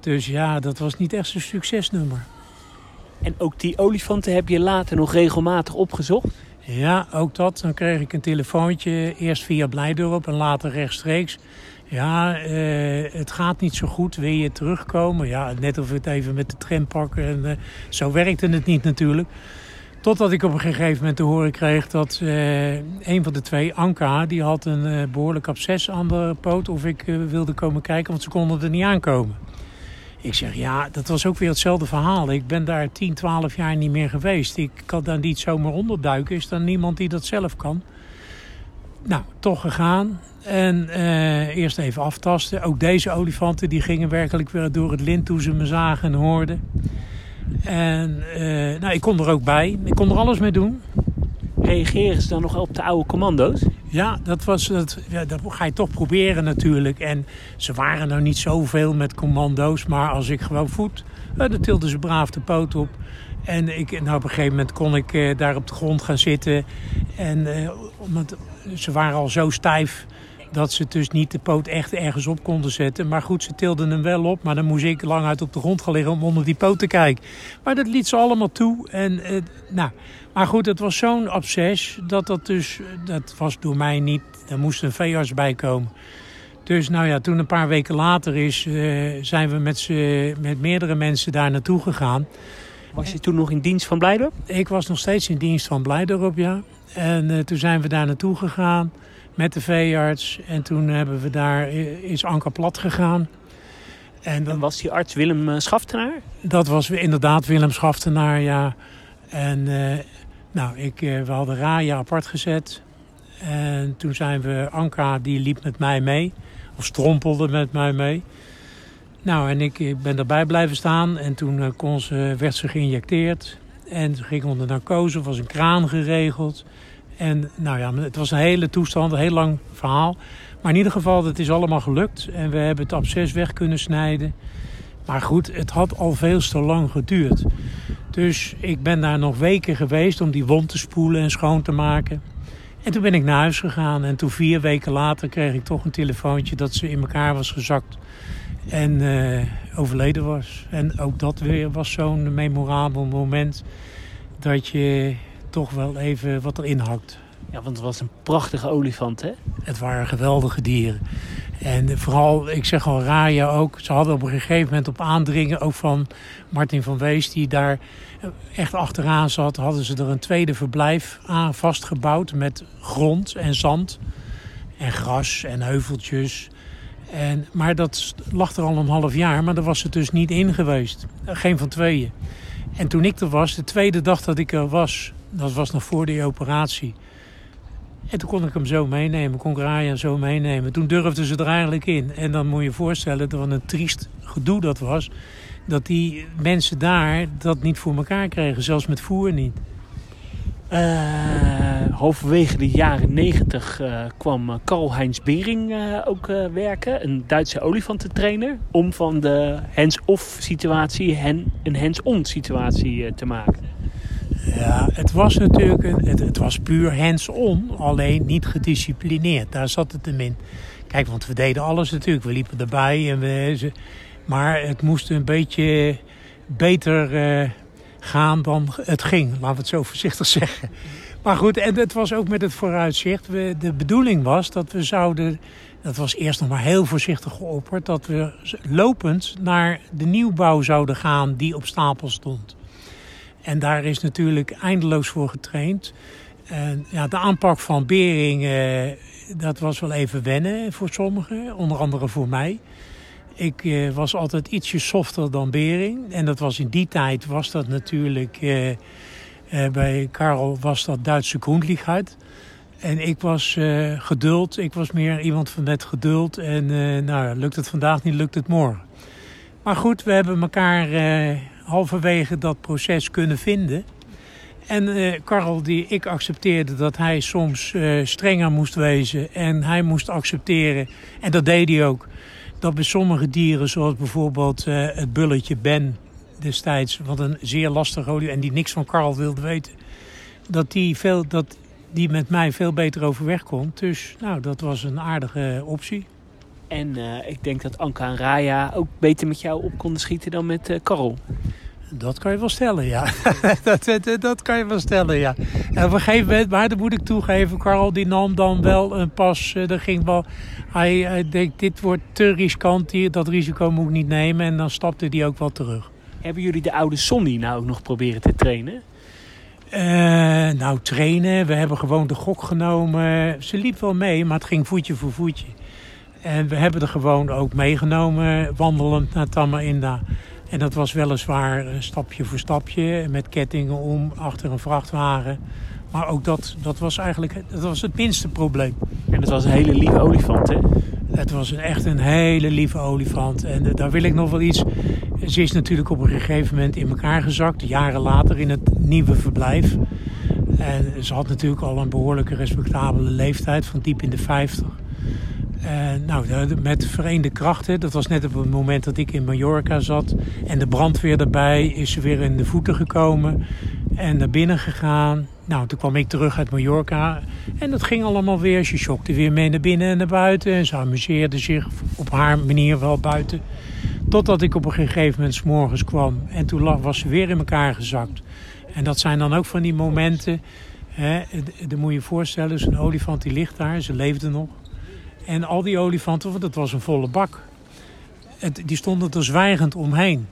Dus ja, dat was niet echt zo'n succesnummer. En ook die olifanten heb je later nog regelmatig opgezocht? Ja, ook dat. Dan kreeg ik een telefoontje, eerst via Blijdorp en later rechtstreeks. Ja, eh, het gaat niet zo goed, wil je terugkomen? Ja, net of we het even met de tram pakken. En, eh, zo werkte het niet natuurlijk. Totdat ik op een gegeven moment te horen kreeg dat eh, een van de twee, Anka... die had een eh, behoorlijk absces aan de poot of ik eh, wilde komen kijken... want ze konden er niet aankomen. Ik zeg, ja, dat was ook weer hetzelfde verhaal. Ik ben daar tien, twaalf jaar niet meer geweest. Ik kan daar niet zomaar onderduiken. Is er niemand die dat zelf kan? Nou, toch gegaan. En uh, eerst even aftasten. Ook deze olifanten, die gingen werkelijk weer door het lint toen ze me zagen en hoorden. En uh, nou, ik kon er ook bij. Ik kon er alles mee doen. Reageren ze dan nog op de oude commando's? Ja, dat, was, dat, ja, dat ga je toch proberen natuurlijk. En ze waren nou niet zoveel met commando's. Maar als ik gewoon voet, dan tilden ze braaf de poot op. En ik, nou, op een gegeven moment kon ik eh, daar op de grond gaan zitten. En eh, omdat, ze waren al zo stijf dat ze dus niet de poot echt ergens op konden zetten. Maar goed, ze tilden hem wel op. Maar dan moest ik lang uit op de grond gaan liggen om onder die poot te kijken. Maar dat liet ze allemaal toe. En, eh, nou... Maar goed, het was zo'n absces dat dat dus, dat was door mij niet, daar moest een veearts bij komen. Dus nou ja, toen een paar weken later is, uh, zijn we met, ze, met meerdere mensen daar naartoe gegaan. Was je toen nog in dienst van Blijdorp? Ik was nog steeds in dienst van Blijdorp, ja. En uh, toen zijn we daar naartoe gegaan met de veearts en toen hebben we daar, uh, is Anka plat gegaan. En, dan, en was die arts Willem Schaftenaar? Dat was inderdaad Willem Schaftenaar, ja. En... Uh, Nou, ik, we hadden Raya apart gezet. En toen zijn we... Anka, die liep met mij mee. Of strompelde met mij mee. Nou, en ik, ik ben erbij blijven staan. En toen kon ze, werd ze geïnjecteerd. En ze ging onder narcose. Er was een kraan geregeld. En nou ja, het was een hele toestand. Een heel lang verhaal. Maar in ieder geval, het is allemaal gelukt. En we hebben het absces weg kunnen snijden. Maar goed, het had al veel te lang geduurd. Dus ik ben daar nog weken geweest om die wond te spoelen en schoon te maken. En toen ben ik naar huis gegaan. En toen vier weken later kreeg ik toch een telefoontje dat ze in elkaar was gezakt. En uh, overleden was. En ook dat weer was zo'n memorabel moment. Dat je toch wel even wat erin hakt. Ja, want het was een prachtige olifant, hè? Het waren geweldige dieren. En vooral, ik zeg al, Raya ook. Ze hadden op een gegeven moment op aandringen, ook van Martin van Wees, die daar echt achteraan zat, hadden ze er een tweede verblijf aan vastgebouwd met grond en zand en gras en heuveltjes. En, maar dat lag er al een half jaar, maar daar was ze dus niet in geweest. Geen van tweeën. En toen ik er was, de tweede dag dat ik er was, dat was nog voor die operatie. En toen kon ik hem zo meenemen, kon ik Raya zo meenemen. Toen durfden ze er eigenlijk in. En dan moet je je voorstellen dat wat een triest gedoe dat was. Dat die mensen daar dat niet voor elkaar kregen, zelfs met voer niet. Uh, halverwege de jaren negentig uh, kwam Karl-Heinz Bering uh, ook uh, werken. Een Duitse olifantentrainer. Om van de hands-off situatie hen, een hands-on situatie uh, te maken. Ja, het was natuurlijk een, het, het was puur hands-on, alleen niet gedisciplineerd. Daar zat het hem in. Kijk, want we deden alles natuurlijk. We liepen erbij. En we, maar het moest een beetje beter uh, gaan dan het ging. Laten we het zo voorzichtig zeggen. Maar goed, en het was ook met het vooruitzicht. We, de bedoeling was dat we zouden... Dat was eerst nog maar heel voorzichtig geopperd. Dat we lopend naar de nieuwbouw zouden gaan die op stapel stond. En daar is natuurlijk eindeloos voor getraind. En ja, de aanpak van Bering, eh, dat was wel even wennen voor sommigen. Onder andere voor mij. Ik eh, was altijd ietsje softer dan Bering. En dat was in die tijd was dat natuurlijk... Eh, eh, bij Karel was dat Duitse Grundlichkeit. En ik was eh, geduld. Ik was meer iemand van net geduld. En eh, nou, lukt het vandaag niet, lukt het morgen. Maar goed, we hebben elkaar... Eh, halverwege dat proces kunnen vinden. En eh, Karel, die ik accepteerde dat hij soms eh, strenger moest wezen. En hij moest accepteren, en dat deed hij ook, dat bij sommige dieren, zoals bijvoorbeeld eh, het bulletje Ben destijds, wat een zeer lastig olifant en die niks van Karel wilde weten, dat die, veel, dat die met mij veel beter overweg kon. Dus nou, dat was een aardige optie. En uh, ik denk dat Anka en Raya ook beter met jou op konden schieten dan met uh, Karel. Dat kan je wel stellen, ja. dat, dat, dat kan je wel stellen, ja. En op een gegeven moment, maar dat moet ik toegeven, Karel die nam dan wel een pas. Uh, dat ging wel, hij, hij denkt, dit wordt te riskant hier, dat risico moet ik niet nemen. En dan stapte hij ook wel terug. Hebben jullie de oude Sonny nou ook nog proberen te trainen? Uh, nou, trainen. We hebben gewoon de gok genomen. Ze liep wel mee, maar het ging voetje voor voetje. En we hebben er gewoon ook meegenomen, wandelend naar Tamarinda. En dat was weliswaar stapje voor stapje, met kettingen om, achter een vrachtwagen. Maar ook dat, dat was eigenlijk dat was het minste probleem. En het was een hele lieve olifant, hè? Het was een, echt een hele lieve olifant. En uh, daar wil ik nog wel iets... Ze is natuurlijk op een gegeven moment in elkaar gezakt, jaren later in het nieuwe verblijf. En ze had natuurlijk al een behoorlijke respectabele leeftijd, van diep in de vijftig. Uh, nou, met vereende krachten, dat was net op het moment dat ik in Mallorca zat en de brandweer erbij, is ze weer in de voeten gekomen en naar binnen gegaan. Nou, toen kwam ik terug uit Mallorca en dat ging allemaal weer. Ze schokte weer mee naar binnen en naar buiten en ze amuseerde zich op haar manier wel buiten. Totdat ik op een gegeven moment 's morgens kwam en toen was ze weer in elkaar gezakt. En dat zijn dan ook van die momenten, hè, dan moet je je voorstellen, zo'n olifant die ligt daar, ze leefde nog. En al die olifanten, want dat was een volle bak. Het, die stonden er zwijgend omheen.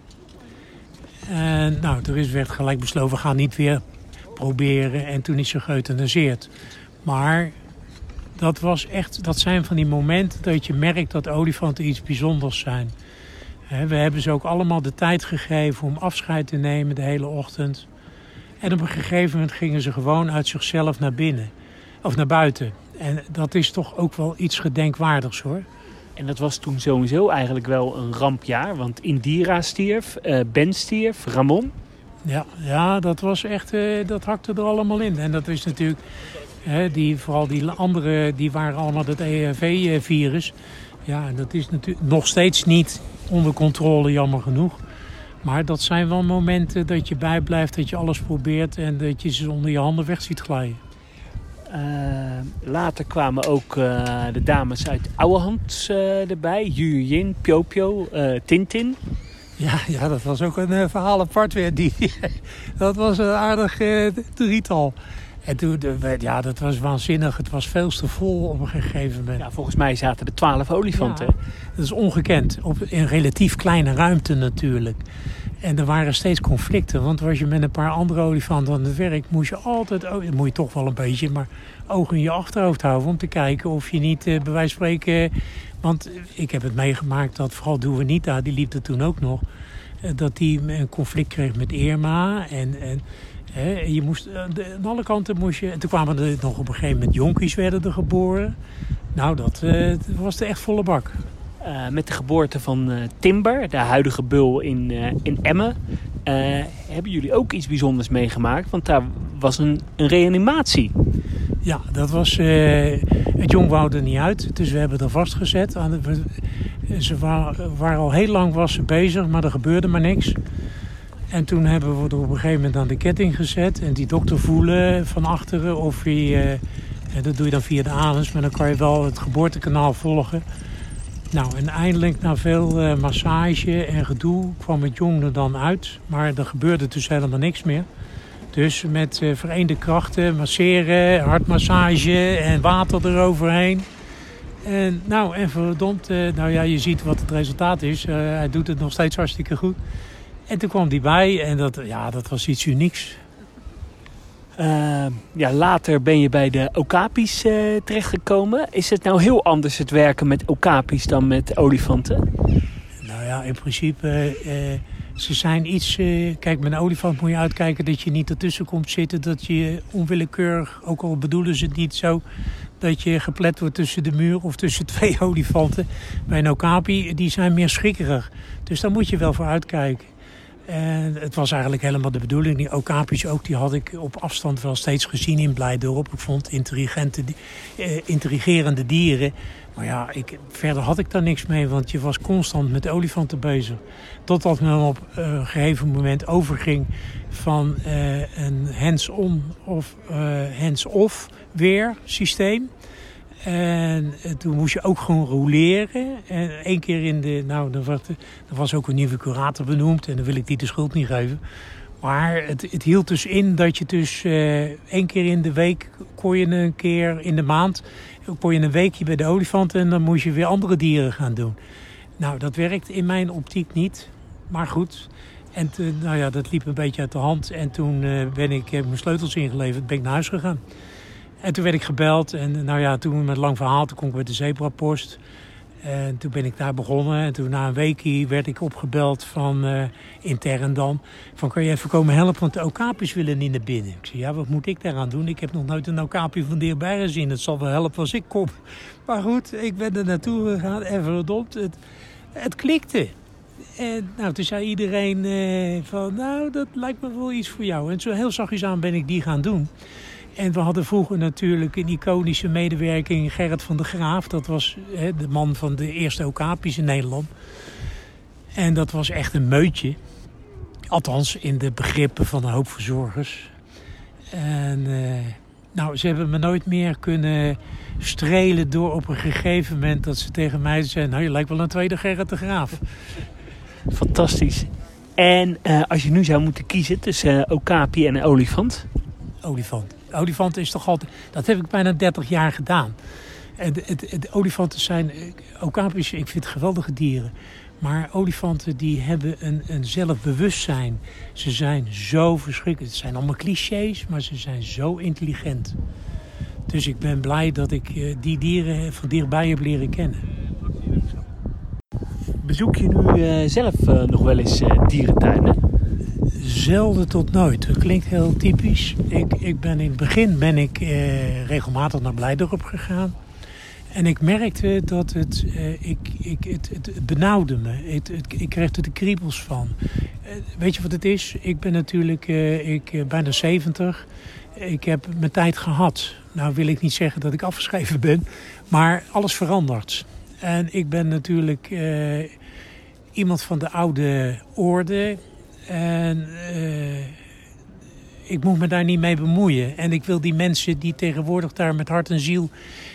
En nou, er werd gelijk besloten, we gaan niet weer proberen. En toen is ze geëuthanaseerd. Maar dat, was echt, dat zijn van die momenten dat je merkt dat olifanten iets bijzonders zijn. We hebben ze ook allemaal de tijd gegeven om afscheid te nemen de hele ochtend. En op een gegeven moment gingen ze gewoon uit zichzelf naar binnen. Of naar buiten. En dat is toch ook wel iets gedenkwaardigs, hoor. En dat was toen sowieso eigenlijk wel een rampjaar. Want Indira stierf, uh, Ben stierf, Ramon. Ja, ja, dat was echt, uh, dat hakte er allemaal in. En dat is natuurlijk, hè, die, vooral die anderen, die waren allemaal dat E H V-virus. Ja, en dat is natuurlijk nog steeds niet onder controle, jammer genoeg. Maar dat zijn wel momenten dat je bijblijft, dat je alles probeert en dat je ze onder je handen weg ziet glijden. Uh, later kwamen ook uh, de dames uit Ouwehands uh, erbij. Jujin, Piopio, uh, Tintin. Ja, ja, dat was ook een uh, verhaal apart weer. Die, dat was een aardig uh, drietal. En toen, de, ja, dat was waanzinnig. Het was veel te vol op een gegeven moment. Ja, volgens mij zaten er twaalf olifanten. Ja, dat is ongekend. Op, in relatief kleine ruimte natuurlijk. En er waren steeds conflicten. Want als je met een paar andere olifanten aan het werk... moest je altijd, oh, dat moet je toch wel een beetje... maar oog in je achterhoofd houden om te kijken of je niet eh, bij wijze van spreken... Want ik heb het meegemaakt dat vooral Duanita, die liep er toen ook nog... dat die een conflict kreeg met Irma en... en He, je moest, aan alle kanten moest je... En toen kwamen er nog op een gegeven moment jonkies werden er geboren. Nou, dat uh, was de echt volle bak. Uh, met de geboorte van uh, Timber, de huidige bul in, uh, in Emmen... Uh, hebben jullie ook iets bijzonders meegemaakt? Want daar was een, een reanimatie. Ja, dat was... Uh, het jong wou er niet uit, dus we hebben er vastgezet. Aan de, we, ze waren, waren al heel lang was ze bezig, maar er gebeurde maar niks... En toen hebben we er op een gegeven moment aan de ketting gezet. En die dokter voelen van achteren of hij... Eh, dat doe je dan via de anus, maar dan kan je wel het geboortekanaal volgen. Nou, en eindelijk na veel eh, massage en gedoe kwam het jong er dan uit. Maar er gebeurde dus helemaal niks meer. Dus met eh, vereende krachten, masseren, hartmassage en water eroverheen. En nou, en verdomd, eh, nou ja, je ziet wat het resultaat is. Uh, hij doet het nog steeds hartstikke goed. En toen kwam die bij en dat, ja, dat was iets unieks. Uh, ja, later ben je bij de okapis uh, terechtgekomen. Is het nou heel anders het werken met okapis dan met olifanten? Nou ja, in principe, uh, uh, ze zijn iets... Uh, kijk, met een olifant moet je uitkijken dat je niet ertussen komt zitten. Dat je onwillekeurig, ook al bedoelen ze het niet zo... dat je geplet wordt tussen de muur of tussen twee olifanten. Bij een okapi, die zijn meer schrikkerig. Dus daar moet je wel voor uitkijken. En het was eigenlijk helemaal de bedoeling. Die okapis ook, die had ik op afstand wel steeds gezien in Blijdorp. Ik vond intelligente, eh, intrigerende dieren. Maar ja, ik, verder had ik daar niks mee. Want je was constant met de olifanten bezig. Totdat men op uh, een gegeven moment overging van uh, een hands-on of uh, hands-off weer systeem. En toen moest je ook gewoon rouleren. En één keer in de... Nou, er was, er was ook een nieuwe curator benoemd. En dan wil ik die de schuld niet geven. Maar het, het hield dus in dat je dus... Eh, één keer in de week kon je een keer in de maand... kon je een weekje bij de olifanten... en dan moest je weer andere dieren gaan doen. Nou, dat werkt in mijn optiek niet. Maar goed. En te, nou ja, dat liep een beetje uit de hand. En toen eh, ben ik heb mijn sleutels ingeleverd. Ben ik naar huis gegaan. En toen werd ik gebeld en nou ja, toen met lang verhaal, toen kon ik bij de zebrapost. En toen ben ik daar begonnen en toen na een weekje werd ik opgebeld van uh, intern dan. Van kan je even komen helpen, want de okapis willen niet naar binnen. Ik zei ja, wat moet ik daaraan doen? Ik heb nog nooit een okapi van dichtbij gezien. Het zal wel helpen als ik kom. Maar goed, ik ben er naartoe gegaan en verdomd, het, het klikte. En nou, toen zei iedereen uh, van nou, dat lijkt me wel iets voor jou. En zo heel zachtjes aan ben ik die gaan doen. En we hadden vroeger natuurlijk een iconische medewerking, Gerrit van de Graaf. Dat was hè, de man van de eerste okapis in Nederland. En dat was echt een meutje. Althans, in de begrippen van een hoop verzorgers. En eh, nou, ze hebben me nooit meer kunnen strelen door op een gegeven moment... dat ze tegen mij zeiden, nou, je lijkt wel een tweede Gerrit de Graaf. Fantastisch. En eh, als je nu zou moeten kiezen tussen eh, okapi en olifant... Olifant. Olifanten is toch altijd... Dat heb ik bijna dertig jaar gedaan. En de, de, de olifanten zijn... Okapis, ik vind geweldige dieren. Maar olifanten die hebben een, een zelfbewustzijn. Ze zijn zo verschrikkelijk. Het zijn allemaal clichés, maar ze zijn zo intelligent. Dus ik ben blij dat ik die dieren van dichtbij heb leren kennen. Bezoek je nu uh, zelf uh, nog wel eens uh, dierentuinen? zelden tot nooit. Dat klinkt heel typisch. Ik, ik ben in het begin ben ik eh, regelmatig naar Blijdorp gegaan. En ik merkte dat het, eh, ik, ik, het, het benauwde me. Het, het, ik kreeg er de kriebels van. Eh, weet je wat het is? Ik ben natuurlijk eh, ik, bijna zeventig. Ik heb mijn tijd gehad. Nou wil ik niet zeggen dat ik afgeschreven ben. Maar alles verandert. En ik ben natuurlijk eh, iemand van de oude orde. En uh, ik moet me daar niet mee bemoeien. En ik wil die mensen die tegenwoordig daar met hart en ziel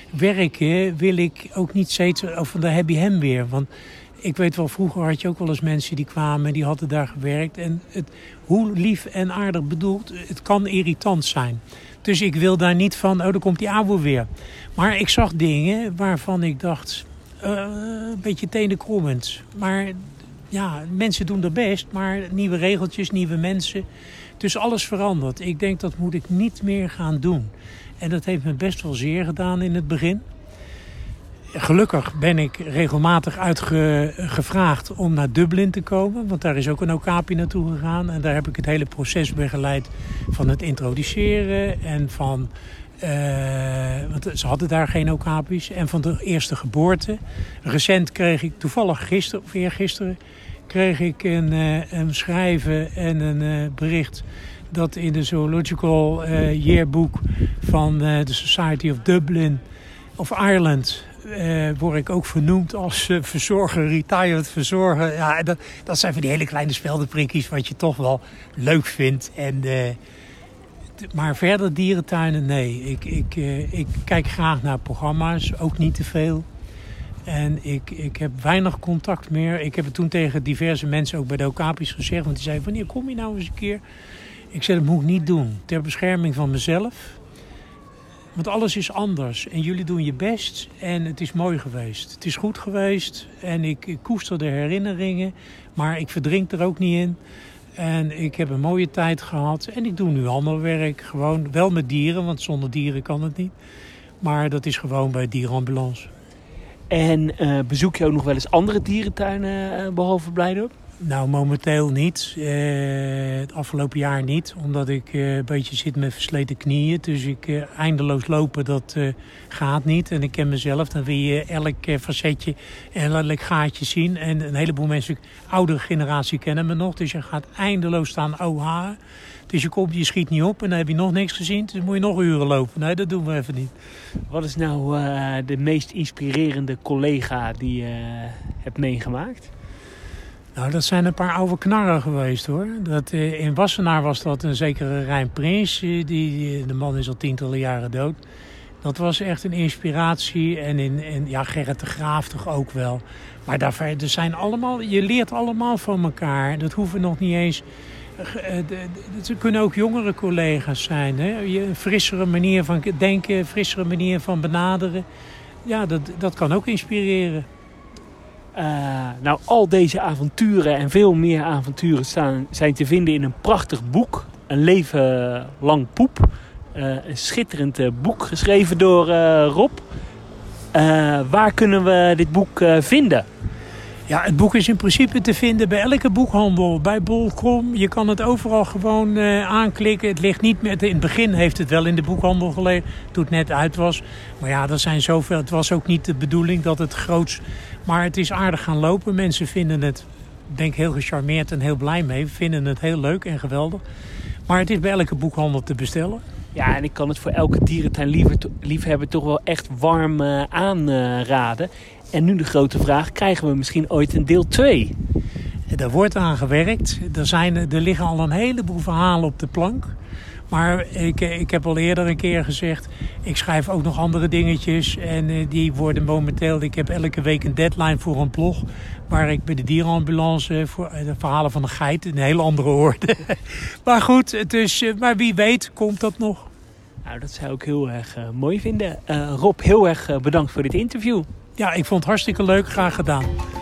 werken, wil ik ook niet steeds van daar heb je hem weer. Want ik weet wel, vroeger had je ook wel eens mensen die kwamen, die hadden daar gewerkt. En het, hoe lief en aardig bedoeld, het kan irritant zijn. Dus ik wil daar niet van, oh, daar komt die ouwe weer. Maar ik zag dingen waarvan ik dacht, uh, een beetje tenenkrommend. Maar ja, mensen doen er best, maar nieuwe regeltjes, nieuwe mensen. Dus alles verandert. Ik denk, dat moet ik niet meer gaan doen. En dat heeft me best wel zeer gedaan in het begin. Gelukkig ben ik regelmatig uitgevraagd om naar Dublin te komen. Want daar is ook een okapi naartoe gegaan. En daar heb ik het hele proces begeleid van het introduceren en van... Uh, want ze hadden daar geen okapi's. En van de eerste geboorte. Recent kreeg ik, toevallig gisteren of eergisteren, kreeg ik een, uh, een schrijven en een uh, bericht dat in de Zoological uh, Yearbook van de uh, Society of Dublin of Ireland uh, word ik ook vernoemd als uh, verzorger, retired verzorger. Ja, dat, dat zijn van die hele kleine speldenprikjes wat je toch wel leuk vindt. En... Uh, Maar verder dierentuinen, nee. Ik, ik, ik kijk graag naar programma's, ook niet te veel. En ik, ik heb weinig contact meer. Ik heb het toen tegen diverse mensen ook bij de okapi's gezegd. Want die zeiden, wanneer kom je nou eens een keer? Ik zei, dat moet ik niet doen. Ter bescherming van mezelf. Want alles is anders. En jullie doen je best. En het is mooi geweest. Het is goed geweest. En ik, ik koester de herinneringen. Maar ik verdrink er ook niet in. En ik heb een mooie tijd gehad. En ik doe nu ander werk. Gewoon wel met dieren, want zonder dieren kan het niet. Maar dat is gewoon bij dierenambulance. En uh, bezoek je ook nog wel eens andere dierentuinen uh, behalve Blijdorp? Nou, momenteel niet. Uh, het afgelopen jaar niet. Omdat ik uh, een beetje zit met versleten knieën. Dus ik uh, eindeloos lopen, dat uh, gaat niet. En ik ken mezelf. Dan wil je elk uh, facetje en elk gaatje zien. En een heleboel mensen, oudere generatie, kennen me nog. Dus je gaat eindeloos staan O H. Dus je komt, je schiet niet op en dan heb je nog niks gezien. Dus moet je nog uren lopen. Nee, dat doen we even niet. Wat is nou uh, de meest inspirerende collega die je uh, hebt meegemaakt? Nou, dat zijn een paar oude knarren geweest, hoor. Dat, uh, in Wassenaar was dat een zekere Rijn Prins. Uh, die, de man is al tientallen jaren dood. Dat was echt een inspiratie. En in, in ja, Gerrit de Graaf toch ook wel. Maar daar, er zijn allemaal, je leert allemaal van elkaar. Dat hoeven nog niet eens... Het kunnen ook jongere collega's zijn. Hè? Een frissere manier van denken, een frissere manier van benaderen. Ja, dat, dat kan ook inspireren. Uh, nou, al deze avonturen en veel meer avonturen staan, zijn te vinden in een prachtig boek. Een leven lang poep. Uh, een schitterend uh, boek geschreven door uh, Rob. Uh, waar kunnen we dit boek uh, vinden? Ja, het boek is in principe te vinden bij elke boekhandel. Bij bol punt com. Je kan het overal gewoon uh, aanklikken. Het ligt niet meer. In het begin heeft het wel in de boekhandel gelegen. Toen het net uit was. Maar ja, er zijn zoveel. Het was ook niet de bedoeling dat het groots. Maar het is aardig gaan lopen. Mensen vinden het, denk ik, heel gecharmeerd en heel blij mee. Vinden het heel leuk en geweldig. Maar het is bij elke boekhandel te bestellen. Ja, en ik kan het voor elke dierentuinliefhebber toch wel echt warm uh, aanraden. En nu de grote vraag, krijgen we misschien ooit een deel twee? Daar wordt aan gewerkt. Er, zijn, er liggen al een heleboel verhalen op de plank. Maar ik, ik heb al eerder een keer gezegd, ik schrijf ook nog andere dingetjes. En die worden momenteel, ik heb elke week een deadline voor een blog. Waar ik bij de dierenambulance, voor de verhalen van de geit, een hele andere orde. Maar goed, dus, maar wie weet komt dat nog. Nou, dat zou ik heel erg uh, mooi vinden. Uh, Rob, heel erg uh, bedankt voor dit interview. Ja, ik vond het hartstikke leuk. Graag gedaan.